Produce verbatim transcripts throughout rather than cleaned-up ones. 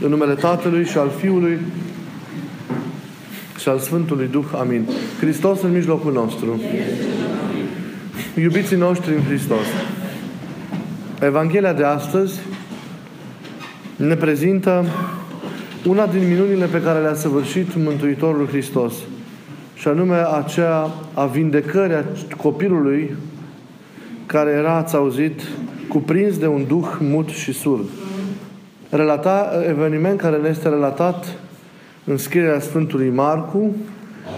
În numele Tatălui și al Fiului și al Sfântului Duh. Amin. Hristos în mijlocul nostru. Iubiții noștri în Hristos. Evanghelia de astăzi ne prezintă una din minunile pe care le-a săvârșit Mântuitorul Hristos, și anume aceea a vindecării copilului care era, ați auzit, cuprins de un duh mut și surd. Relata, eveniment care ne este relatat în scrierea Sfântului Marcu,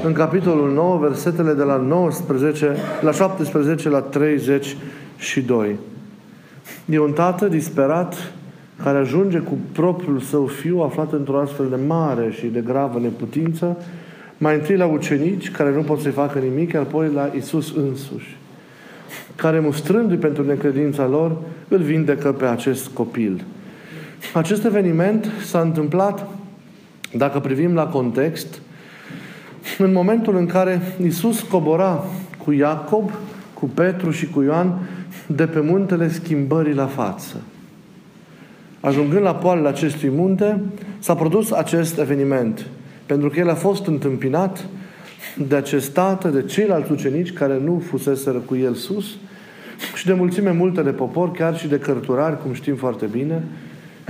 în capitolul nouă, versetele de la nouăsprezece, la șaptesprezece la treizeci și doi. E un tată disperat care ajunge cu propriul său fiu aflat într-o astfel de mare și de gravă neputință, mai întâi la ucenici, care nu pot să-i facă nimic, iar apoi la Iisus însuși, care, mustrându-i pentru necredința lor, îl vindecă pe acest copil. Acest eveniment s-a întâmplat, dacă privim la context, în momentul în care Iisus cobora cu Iacob, cu Petru și cu Ioan de pe muntele Schimbării la față. Ajungând la poalele acestui munte, s-a produs acest eveniment, pentru că el a fost întâmpinat de acest tată, de ceilalți ucenici care nu fuseseră cu el sus, și de mulțime multe de popor, chiar și de cărturari, cum știm foarte bine,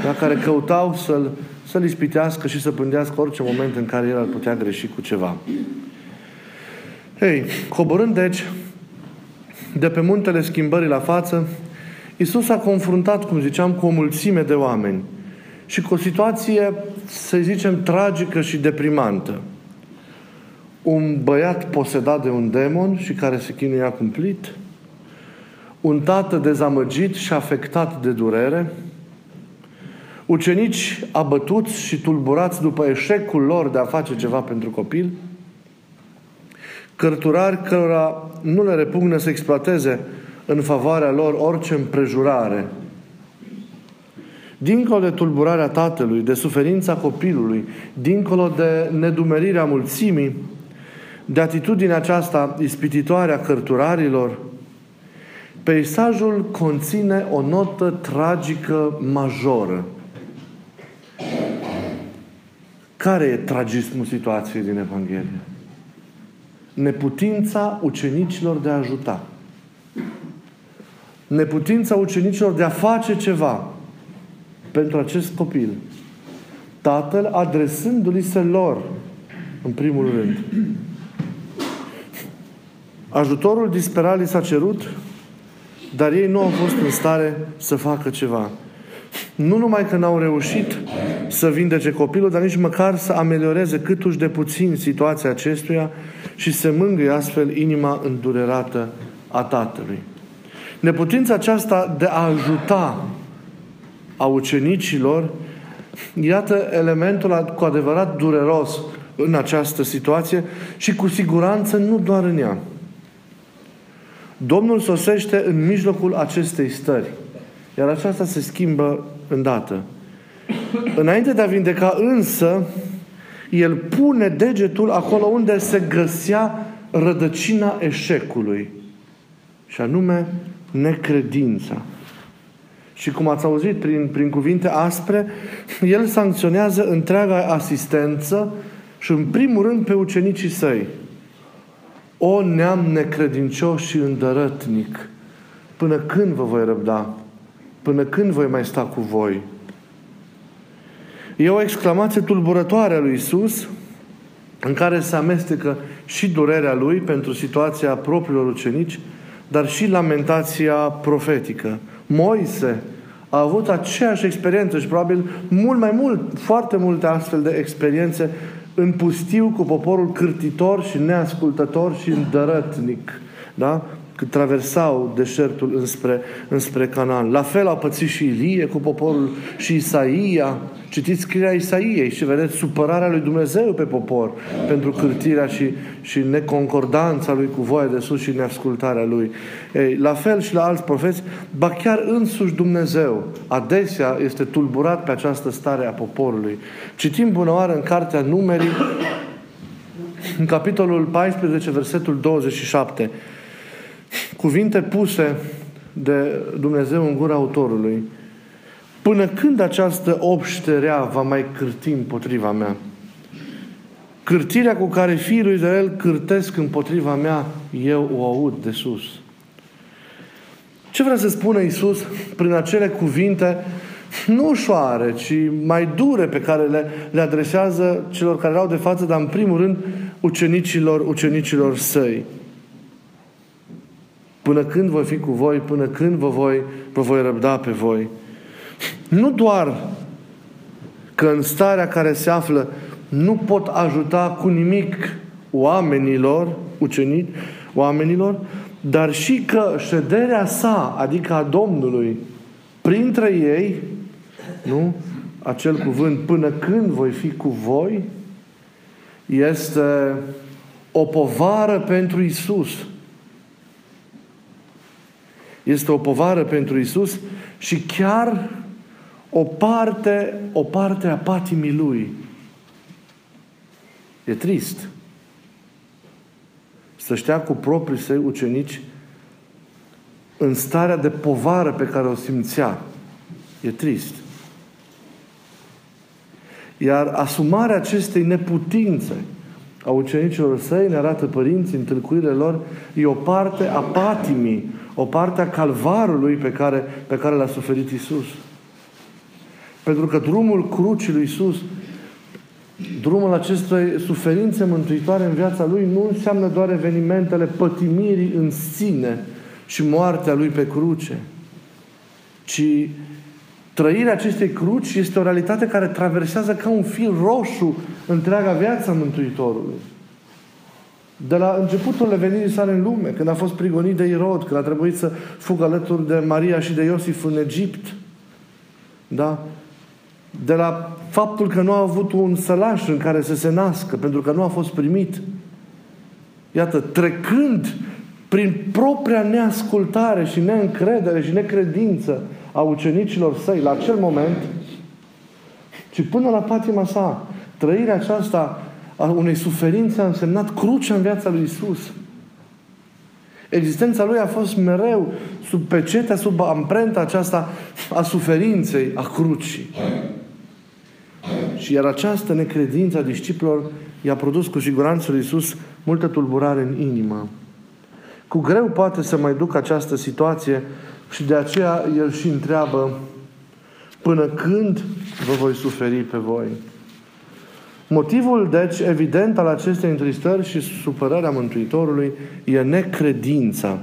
da, care căutau să-l, să-l ispitească și să pândească orice moment în care el ar putea greși cu ceva. Ei, coborând deci de pe muntele Schimbării la față, Iisus a confruntat, cum ziceam, cu o mulțime de oameni și cu o situație, să zicem, tragică și deprimantă. Un băiat posedat de un demon și care se chinuia cumplit, un tată dezamăgit și afectat de durere, ucenici abătuți și tulburați după eșecul lor de a face ceva pentru copil, cărturari cărora nu le repugnă să exploateze în favoarea lor orice împrejurare. Dincolo de tulburarea tatălui, de suferința copilului, dincolo de nedumerirea mulțimii, de atitudinea aceasta ispititoare a cărturarilor, peisajul conține o notă tragică majoră. Care e tragismul situației din Evanghelie? Neputința ucenicilor de a ajuta. Neputința ucenicilor de a face ceva pentru acest copil. Tatăl adresându-li se lor, în primul rând. Ajutorul disperat li s-a cerut, dar ei nu au fost în stare să facă ceva. Nu numai că n-au reușit să vindece copilul, dar nici măcar să amelioreze câtuși de puțin situația acestuia și se mângâie astfel inima îndurerată a tatălui. Neputința aceasta de a ajuta a ucenicilor, iată elementul cu adevărat dureros în această situație și cu siguranță nu doar în ea. Domnul sosește în mijlocul acestei stări, iar aceasta se schimbă îndată. Înainte de a vindeca însă, el pune degetul acolo unde se găsea rădăcina eșecului, și anume necredința. Și cum ați auzit prin, prin cuvinte aspre, el sancționează întreaga asistență și în primul rând pe ucenicii săi. O neam necredincios și îndărătnic, până când vă voi răbda? Până când voi mai sta cu voi? E o exclamație tulburătoare a lui Iisus, în care se amestecă și durerea lui pentru situația propriilor ucenici, dar și lamentația profetică. Moise a avut aceeași experiență și probabil mult mai mult, foarte multe astfel de experiențe în pustiu cu poporul cârtitor și neascultător și îndărătnic, da? Când traversau deșertul înspre, înspre Canaan. La fel au pățit și Ilie cu poporul și Isaia. Citiți scrierea Isaiei și vedeți supărarea lui Dumnezeu pe popor pentru cârtirea și, și neconcordanța lui cu voia de sus și neascultarea lui. Ei, la fel și la alți profeți, ba chiar însuși Dumnezeu adesea este tulburat pe această stare a poporului. Citim bunăoară în Cartea Numerii, în capitolul paisprezece, versetul douăzeci și șapte, cuvinte puse de Dumnezeu în gura autorului. Până când această obșterea va mai cârti împotriva mea? Cârtirea cu care fiii lui Israel cârtesc împotriva mea, eu o aud de sus. Ce vrea să spună Iisus prin acele cuvinte nu ușoare, ci mai dure pe care le, le adresează celor care erau de față, dar în primul rând ucenicilor, ucenicilor săi? Până când voi fi cu voi, până când vă voi, vă voi răbda pe voi. Nu doar că în starea care se află nu pot ajuta cu nimic oamenilor, ucenici, oamenilor, dar și că șederea sa, adică a Domnului, printre ei, nu? Acel cuvânt, până când voi fi cu voi, este o povară pentru Iisus. Este o povară pentru Iisus și chiar o parte, o parte a patimii Lui. E trist să știa cu proprii săi ucenici în starea de povară pe care o simțea. E trist. Iar asumarea acestei neputințe a ucenicilor săi, ne arată părinții în tâlcuirile lor, e o parte a patimii, o parte a calvarului pe care, pe care l-a suferit Iisus. Pentru că drumul crucii lui Iisus, drumul acestei suferințe mântuitoare în viața Lui, nu înseamnă doar evenimentele pătimirii în sine și moartea Lui pe cruce, ci trăirea acestei cruci este o realitate care traversează ca un fir roșu întreaga viața Mântuitorului. De la începutul venirii sale în lume, când a fost prigonit de Irod, când a trebuit să fugă alături de Maria și de Iosif în Egipt, da? De la faptul că nu a avut un sălaș în care să se nască, pentru că nu a fost primit. Iată, trecând prin propria neascultare și neîncredere și necredință a ucenicilor săi la acel moment, ci până la patima sa, trăirea aceasta a unei suferințe a însemnat crucea în viața lui Iisus. Existența lui a fost mereu sub pecetea, sub amprenta aceasta a suferinței, a crucii. Și iar această necredință a discipilor i-a produs cu siguranță lui Iisus multă tulburare în inimă. Cu greu poate să mai ducă această situație și de aceea El și întreabă: până când vă voi suferi pe voi? Motivul, deci, evident al acestei întristări și supărarea Mântuitorului e necredința.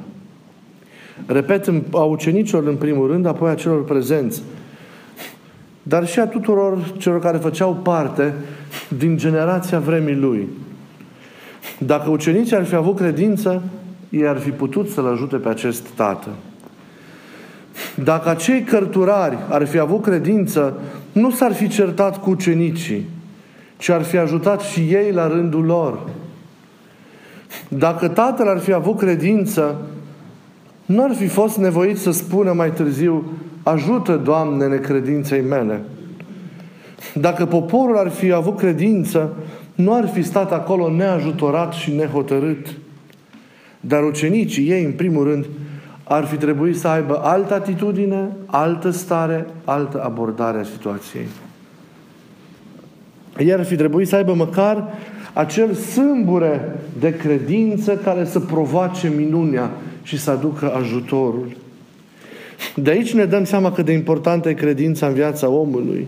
Repet, a ucenicilor în primul rând, apoi a celor prezenți, dar și a tuturor celor care făceau parte din generația vremii Lui. Dacă ucenicii ar fi avut credință, ei ar fi putut să-L ajute pe acest tată. Dacă acei cărturari ar fi avut credință, nu s-ar fi certat cu ucenicii, ci ar fi ajutat și ei la rândul lor. Dacă tatăl ar fi avut credință, nu ar fi fost nevoit să spună mai târziu: ajută, Doamne, necredinței mele. Dacă poporul ar fi avut credință, nu ar fi stat acolo neajutorat și nehotărât. Dar ucenicii, ei, în primul rând, ar fi trebuit să aibă altă atitudine, altă stare, altă abordare a situației. Ei ar fi trebuit să aibă măcar acel sâmbure de credință care să provoace minunea și să aducă ajutorul. De aici ne dăm seama cât de importantă e credința în viața omului,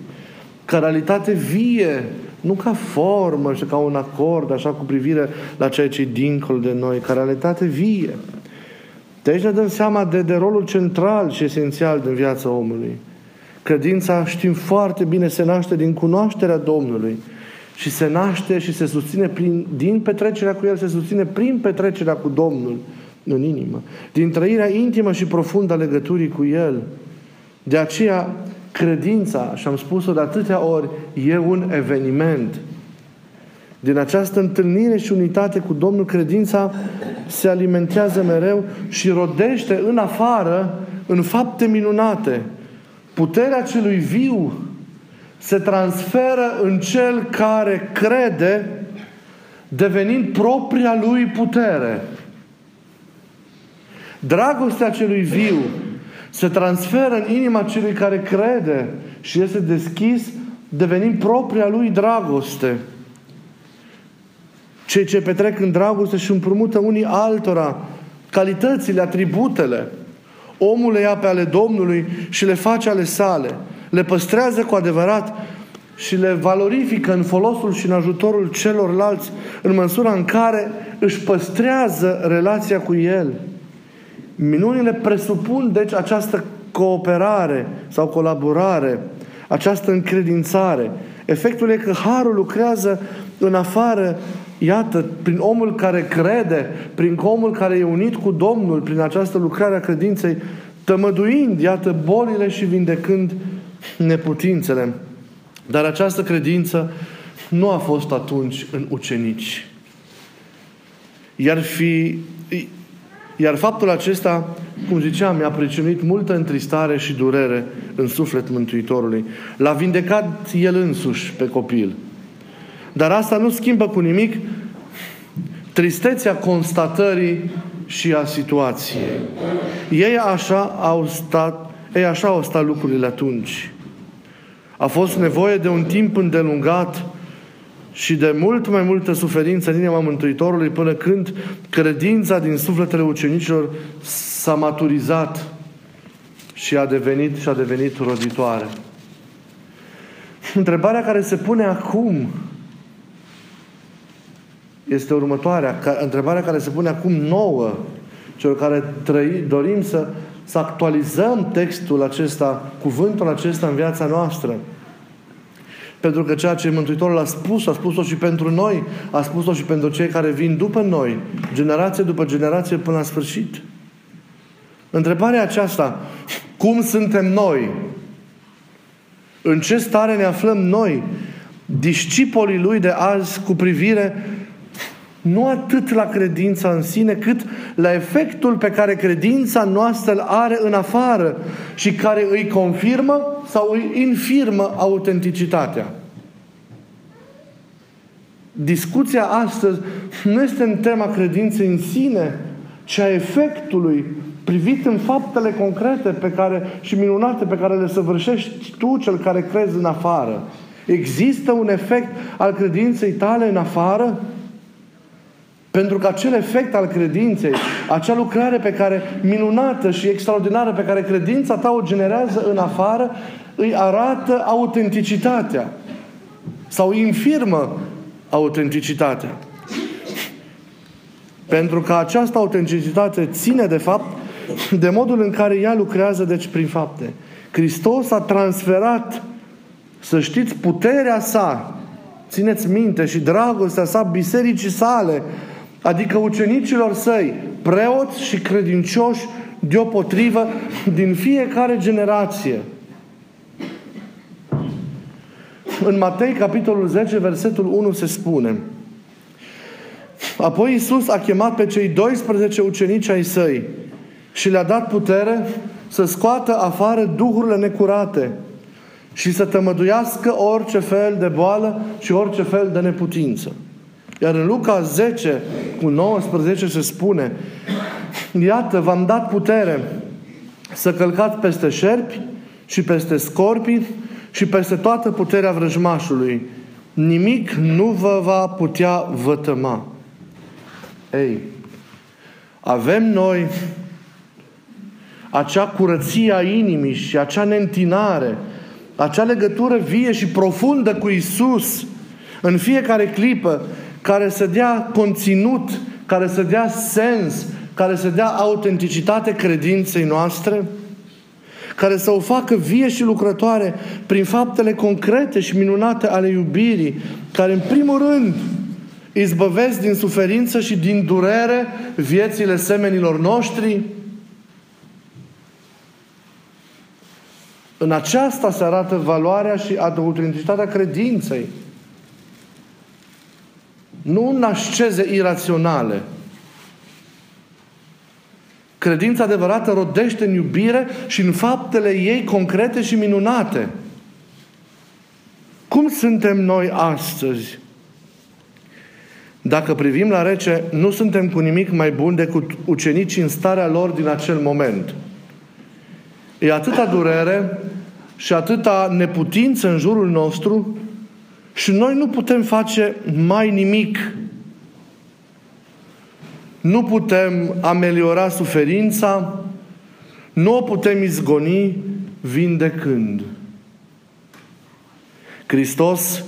ca realitate vie, nu ca formă și ca un acord, așa, cu privire la ceea ce e dincolo de noi, ca realitate vie. De aici ne dăm seama de, de rolul central și esențial din viața omului. Credința, știm foarte bine, se naște din cunoașterea Domnului și se naște și se susține prin, din petrecerea cu El, se susține prin petrecerea cu Domnul în inimă, din trăirea intimă și profundă a legăturii cu El. De aceea, credința, și am spus-o de atâtea ori, e un eveniment. Din această întâlnire și unitate cu Domnul, credința se alimentează mereu și rodește în afară, în fapte minunate. Puterea celui viu se transferă în cel care crede, devenind propria lui putere. Dragostea celui viu se transferă în inima celui care crede și este deschis, devenim propria lui dragoste. Cei ce petrec în dragoste și împrumută unii altora calitățile, atributele. Omul le ia pe ale Domnului și le face ale sale. Le păstrează cu adevărat și le valorifică în folosul și în ajutorul celorlalți, în măsura în care își păstrează relația cu el. Minunile presupun, deci, această cooperare sau colaborare, această încredințare. Efectul e că harul lucrează în afară, iată, prin omul care crede, prin omul care e unit cu Domnul, prin această lucrare a credinței, tămăduind, iată, bolile și vindecând neputințele. Dar această credință nu a fost atunci în ucenici. Iar fi... Iar faptul acesta, cum ziceam, mi-a pricinuit multă întristare și durere în suflet Mântuitorului. L-a vindecat el însuși pe copil. Dar asta nu schimbă cu nimic tristețea constatării și a situației. Ei așa au stat, ei așa au stat lucrurile atunci. A fost nevoie de un timp îndelungat și de mult mai multă suferință în inima Mântuitorului, până când credința din sufletele ucenicilor s-a maturizat și a devenit, și a devenit roditoare. Întrebarea care se pune acum este următoarea. Întrebarea care se pune acum nouă, celor care trăi, dorim să, să actualizăm textul acesta, cuvântul acesta în viața noastră. Pentru că ceea ce Mântuitorul a spus, a spus-o și pentru noi, a spus-o și pentru cei care vin după noi, generație după generație, până la sfârșit. Întrebarea aceasta, cum suntem noi? În ce stare ne aflăm noi, discipolii lui de azi, cu privire nu atât la credința în sine, cât la efectul pe care credința noastră îl are în afară și care îi confirmă sau îi infirmă autenticitatea. Discuția astăzi nu este în tema credinței în sine, ci a efectului privit în faptele concrete pe care, și minunate pe care le săvârșești tu, cel care crezi, în afară. Există un efect al credinței tale în afară? Pentru că acel efect al credinței, acea lucrare pe care, minunată și extraordinară, pe care credința ta o generează în afară, îi arată autenticitatea. Sau infirmă autenticitatea. Pentru că această autenticitate ține, de fapt, de modul în care ea lucrează, deci, prin fapte. Hristos a transferat, să știți, puterea sa, țineți minte, și dragostea sa bisericii sale, adică ucenicilor săi, preoți și credincioși deopotrivă din fiecare generație. În Matei, capitolul zece, versetul unu, se spune: apoi Iisus a chemat pe cei doisprezece ucenici ai săi și le-a dat putere să scoată afară duhurile necurate și să tămăduiască orice fel de boală și orice fel de neputință. Iar în Luca zece, cu nouăsprezece, se spune: iată, v-am dat putere să călcați peste șerpi și peste scorpii și peste toată puterea vrăjmașului. Nimic nu vă va putea vătăma. Ei, avem noi acea curăție a inimii și acea neîntinare, acea legătură vie și profundă cu Iisus în fiecare clipă, care să dea conținut, care să dea sens, care să dea autenticitate credinței noastre, care să o facă vie și lucrătoare prin faptele concrete și minunate ale iubirii, care în primul rând izbăvesc din suferință și din durere viețile semenilor noștri. În aceasta se arată valoarea și autenticitatea credinței. Nu în asceze iraționale. Credința adevărată rodește în iubire și în faptele ei concrete și minunate. Cum suntem noi astăzi? Dacă privim la rece, nu suntem cu nimic mai buni decât ucenicii în starea lor din acel moment. E atâta durere și atâta neputință în jurul nostru și noi nu putem face mai nimic. Nu putem ameliora suferința, nu o putem izgoni vindecând. Hristos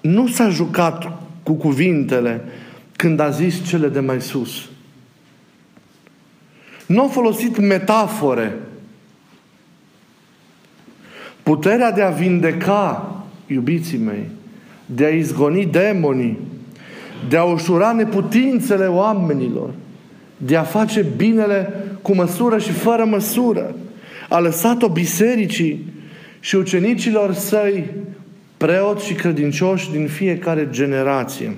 nu s-a jucat cu cuvintele când a zis cele de mai sus. Nu a folosit metafore. Puterea de a vindeca, iubiții mei, de a izgoni demonii, de a ușura neputințele oamenilor, de a face binele cu măsură și fără măsură, a lăsat-o bisericii și ucenicilor săi, preoți și credincioși din fiecare generație.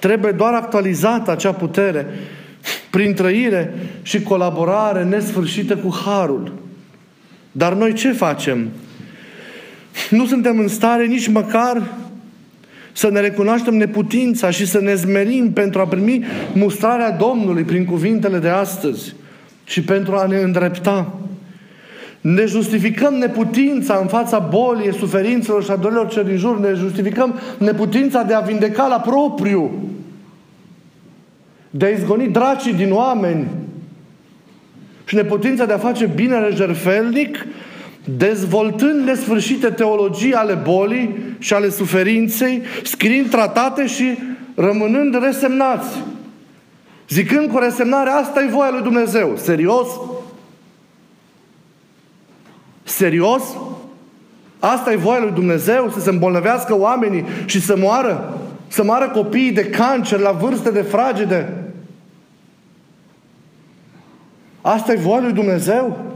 Trebuie doar actualizată acea putere prin trăire și colaborare nesfârșită cu Harul. Dar noi ce facem? Nu suntem în stare nici măcar să ne recunoaștem neputința și să ne zmerim pentru a primi mustrarea Domnului prin cuvintele de astăzi și pentru a ne îndrepta. Ne justificăm neputința în fața bolii, suferințelor și a dorilor ce din jur. Ne justificăm neputința de a vindeca la propriu, de a izgoni dracii din oameni și neputința de a face binele jertfelnic, dezvoltând nesfârșite teologii ale bolii și ale suferinței, scriind tratate și rămânând resemnați. Zicând cu resemnare, asta e voia lui Dumnezeu. Serios? Serios? Asta e voia lui Dumnezeu? Să se îmbolnăvească oamenii și să moară? Să moară copiii de cancer la vârste de fragede? Asta e voia lui Dumnezeu?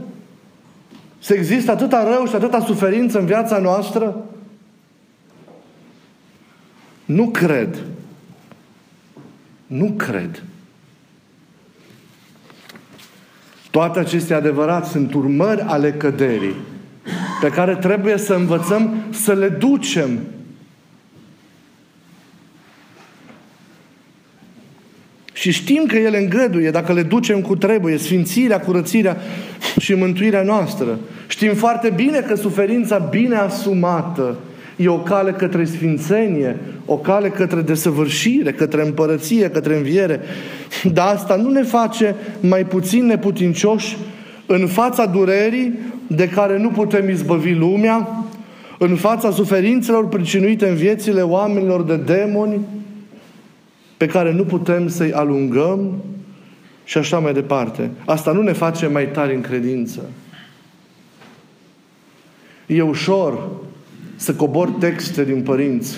Să există atâta rău și atâta suferință în viața noastră? Nu cred. Nu cred. Toate aceste adevărate sunt urmări ale căderii pe care trebuie să învățăm să le ducem. Și știm că ele îngăduie, dacă le ducem cu trebuie, sfințirea, curățirea și mântuirea noastră. Știm foarte bine că suferința bine asumată e o cale către sfințenie, o cale către desăvârșire, către împărăție, către înviere. Dar asta nu ne face mai puțin neputincioși în fața durerii de care nu putem izbăvi lumea, în fața suferințelor pricinuite în viețile oamenilor de demoni, pe care nu putem să-i alungăm și așa mai departe. Asta nu ne face mai tari în credință. E ușor să cobori texte din părinți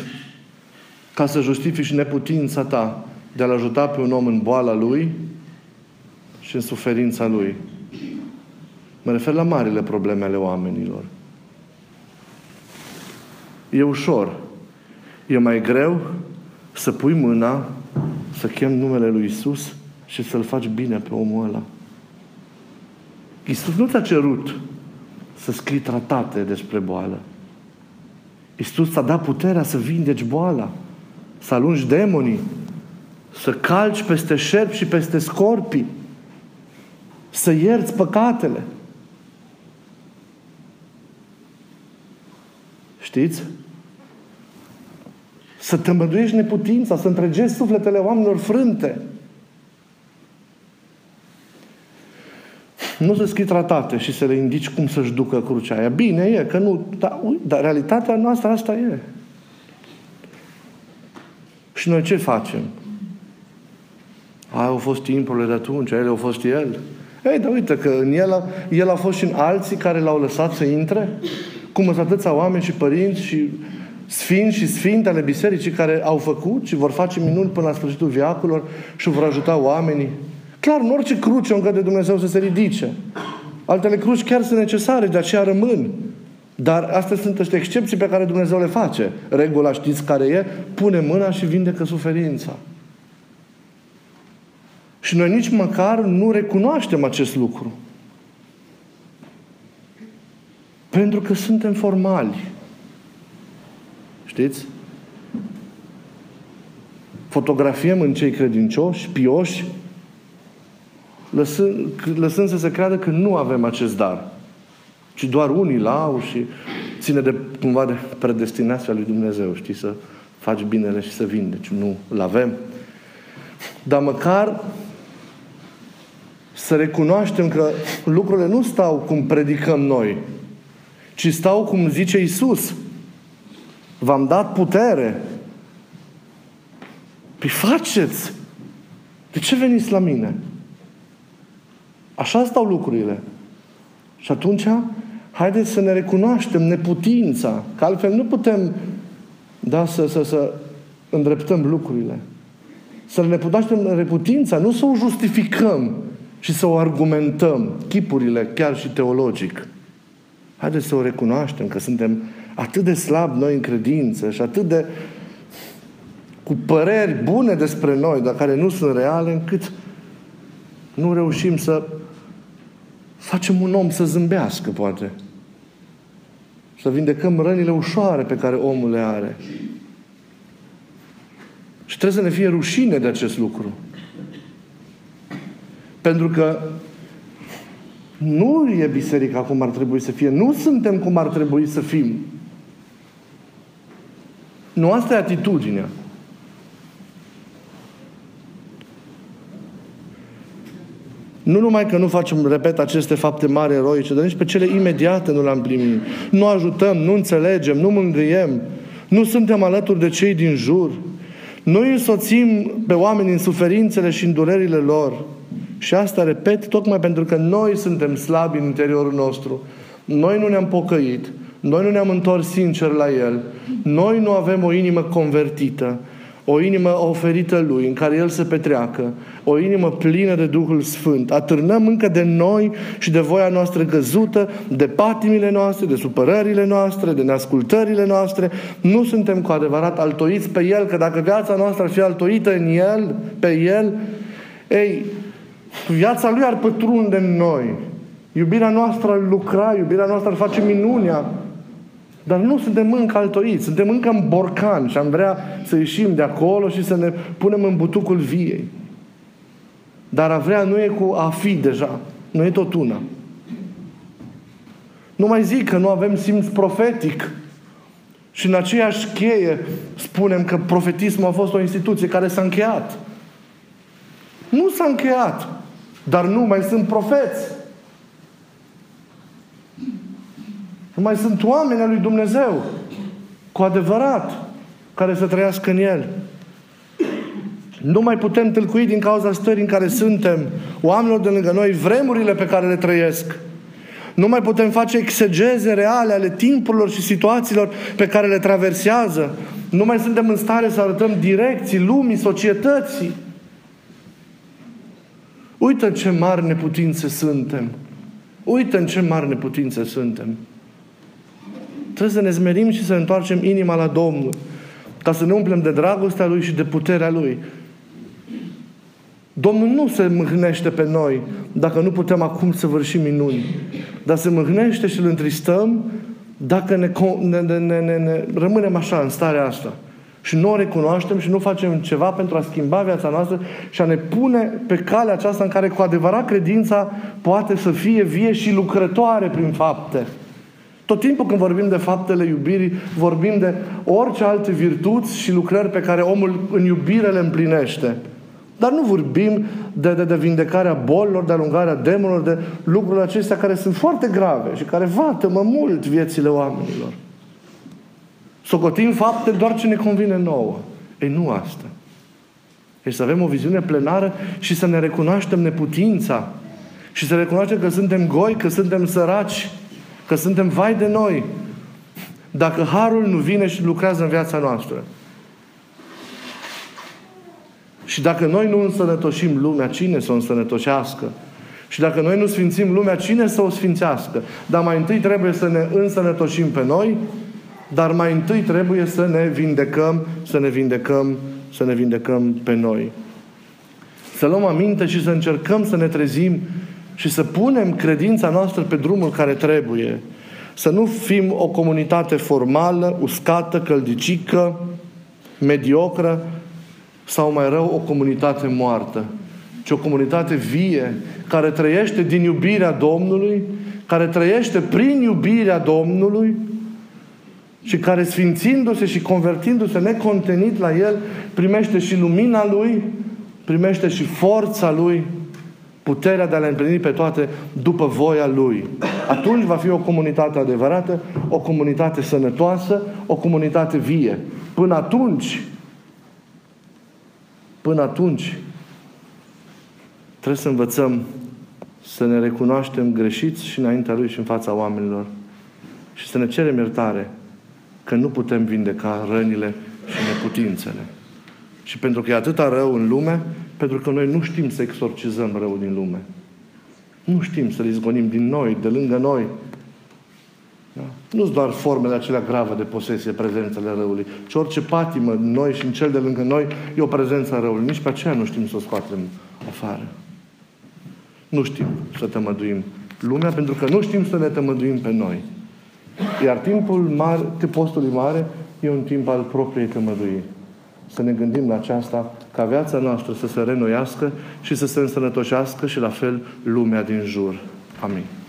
ca să justifici neputința ta de a-l ajuta pe un om în boala lui și în suferința lui. Mă refer la marile probleme ale oamenilor. E ușor. E mai greu să pui mâna, să chemi numele lui Iisus și să-l faci bine pe omul ăla. Iisus nu ți-a cerut să scrii tratate despre boală. Iisus ți-a dat puterea să vindeci boala, să alungi demonii, să calci peste șerpi și peste scorpii, să ierți păcatele. Știți? Să tămăduiești neputința, să întregești sufletele oamenilor frânte. Nu să scrii tratate și să le indici cum să-și ducă crucea aia. Bine e, că nu... Dar, dar realitatea noastră asta e. Și noi ce facem? Aia au fost timpurile de atunci, ele au fost el. Ei, dar uite că în el, el a fost și în alții care l-au lăsat să intre. Cum sunt atâția oameni și părinți și sfinți și sfinte ale bisericii care au făcut și vor face minuni până la sfârșitul veacurilor și vor ajuta oamenii. Clar, în orice cruce o încăde Dumnezeu să se ridice. Altele cruci chiar sunt necesare, de aceea rămân. Dar astea sunt niște excepții pe care Dumnezeu le face. Regula știți care e? Pune mâna și vindecă suferința. Și noi nici măcar nu recunoaștem acest lucru. Pentru că suntem formali. Știți? Fotografiem în cei credincioși, pioși, lăsând, lăsând să se creadă că nu avem acest dar. ci doar unii l-au și ține de, cumva de predestinația lui Dumnezeu, știi, să faci binele și să vindeci. Nu l-avem. Dar măcar să recunoaștem că lucrurile nu stau cum predicăm noi, ci stau cum zice Iisus. V-am dat putere. Păi faceți! De ce veniți la mine? Așa stau lucrurile. Și atunci, haideți să ne recunoaștem neputința, că altfel nu putem da, să, să, să îndreptăm lucrurile. Să ne recunoaștem neputința, nu să o justificăm și să o argumentăm, chipurile, chiar și teologic. Haideți să o recunoaștem, că suntem atât de slabi noi în credință și atât de cu păreri bune despre noi, dar care nu sunt reale, încât nu reușim să facem un om să zâmbească, poate. Să vindecăm rănile ușoare pe care omul le are. Și trebuie să ne fie rușine de acest lucru. Pentru că nu e biserica cum ar trebui să fie. Nu suntem cum ar trebui să fim. Nu asta e atitudinea. Nu numai că nu facem, repet, aceste fapte mari eroice, dar nici pe cele imediate nu le împlinim. Nu ajutăm, nu înțelegem, nu mângâiem, nu suntem alături de cei din jur, nu îi însoțim pe oameni în suferințele și în durerile lor. Și asta, repet, tocmai pentru că noi suntem slabi în interiorul nostru. Noi nu ne-am pocăit, noi nu ne-am întors sincer la El, noi nu avem o inimă convertită, o inimă oferită Lui, în care El se petreacă, o inimă plină de Duhul Sfânt. Atârnăm încă de noi și de voia noastră căzută, de patimile noastre, de supărările noastre, de neascultările noastre. Nu suntem cu adevărat altoiți pe El, că dacă viața noastră ar fi altoită în El, pe El, ei, viața Lui ar pătrunde în noi. Iubirea noastră ar lucra, iubirea noastră ar face minunea. Dar nu suntem încă altoiți, suntem încă în borcan și am vrea să ieșim de acolo și să ne punem în butucul viei. Dar a vrea nu e cu a fi deja, nu e tot una. Nu mai zic că nu avem simț profetic și în aceeași cheie spunem că profetismul a fost o instituție care s-a încheiat. Nu s-a încheiat, dar nu mai sunt profeți. Nu mai sunt oameni al lui Dumnezeu cu adevărat care să trăiască în El. Nu mai putem tâlcui din cauza stării în care suntem oamenilor de lângă noi vremurile pe care le trăiesc. Nu mai putem face exegeze reale ale timpurilor și situațiilor pe care le traversează. Nu mai suntem în stare să arătăm direcții lumii, societății. Uită ce mari neputințe suntem. Uită în ce mari neputințe suntem. Trebuie să ne zmerim și să întoarcem inima la Domnul, ca să ne umplem de dragostea Lui și de puterea Lui. Domnul nu se mâhnește pe noi dacă nu putem acum să vârșim minuni, dar se mâhnește și Îl întristăm dacă ne, ne, ne, ne, ne, ne rămânem așa, în starea asta. Și nu o recunoaștem și nu facem ceva pentru a schimba viața noastră și a ne pune pe calea aceasta în care cu adevărat credința poate să fie vie și lucrătoare prin fapte. Tot timpul când vorbim de faptele iubirii, vorbim de orice alte virtuți și lucrări pe care omul în iubire le împlinește. Dar nu vorbim de, de, de vindecarea bolilor, de alungarea demonilor, de lucrurile acestea care sunt foarte grave și care vatămă mult viețile oamenilor. Socotim fapte doar ce ne convine nouă. Ei, nu asta. Deci să avem o viziune plenară și să ne recunoaștem neputința și să recunoaștem că suntem goi, că suntem săraci, că suntem vai de noi, dacă harul nu vine și lucrează în viața noastră. Și dacă noi nu însănătoșim lumea, cine să o însănătoșească? Și dacă noi nu sfințim lumea, cine să o sfințească? Dar mai întâi trebuie să ne însănătoșim pe noi, dar mai întâi trebuie să ne vindecăm, să ne vindecăm, să ne vindecăm pe noi. Să luăm aminte și să încercăm să ne trezim și să punem credința noastră pe drumul care trebuie. Să nu fim o comunitate formală, uscată, căldicică, mediocră sau mai rău o comunitate moartă, ci o comunitate vie care trăiește din iubirea Domnului, care trăiește prin iubirea Domnului și care, sfințindu-se și convertindu-se necontenit la El, primește și lumina Lui, primește și forța Lui, puterea de a le împlini pe toate după voia Lui. Atunci va fi o comunitate adevărată, o comunitate sănătoasă, o comunitate vie. Până atunci, până atunci, trebuie să învățăm să ne recunoaștem greșiți și înaintea Lui și în fața oamenilor. Și să ne cerem iertare că nu putem vindeca rănile și neputințele. Și pentru că e atâta rău în lume, pentru că noi nu știm să exorcizăm răul din lume. Nu știm să-l izgonim din noi, de lângă noi. Da? Nu sunt doar formele acelea grave de posesie, prezențele răului, ci orice patimă în noi și în cel de lângă noi e o prezență a răului. Nici pe aceea nu știm să o scoatem afară. Nu știm să tămăduim lumea, pentru că nu știm să ne tămăduim pe noi. Iar timpul mare, postului mare, e un timp al propriei tămăduiri. Să ne gândim la aceasta, ca viața noastră să se renoiască și să se însănătoșească și la fel lumea din jur. Amin.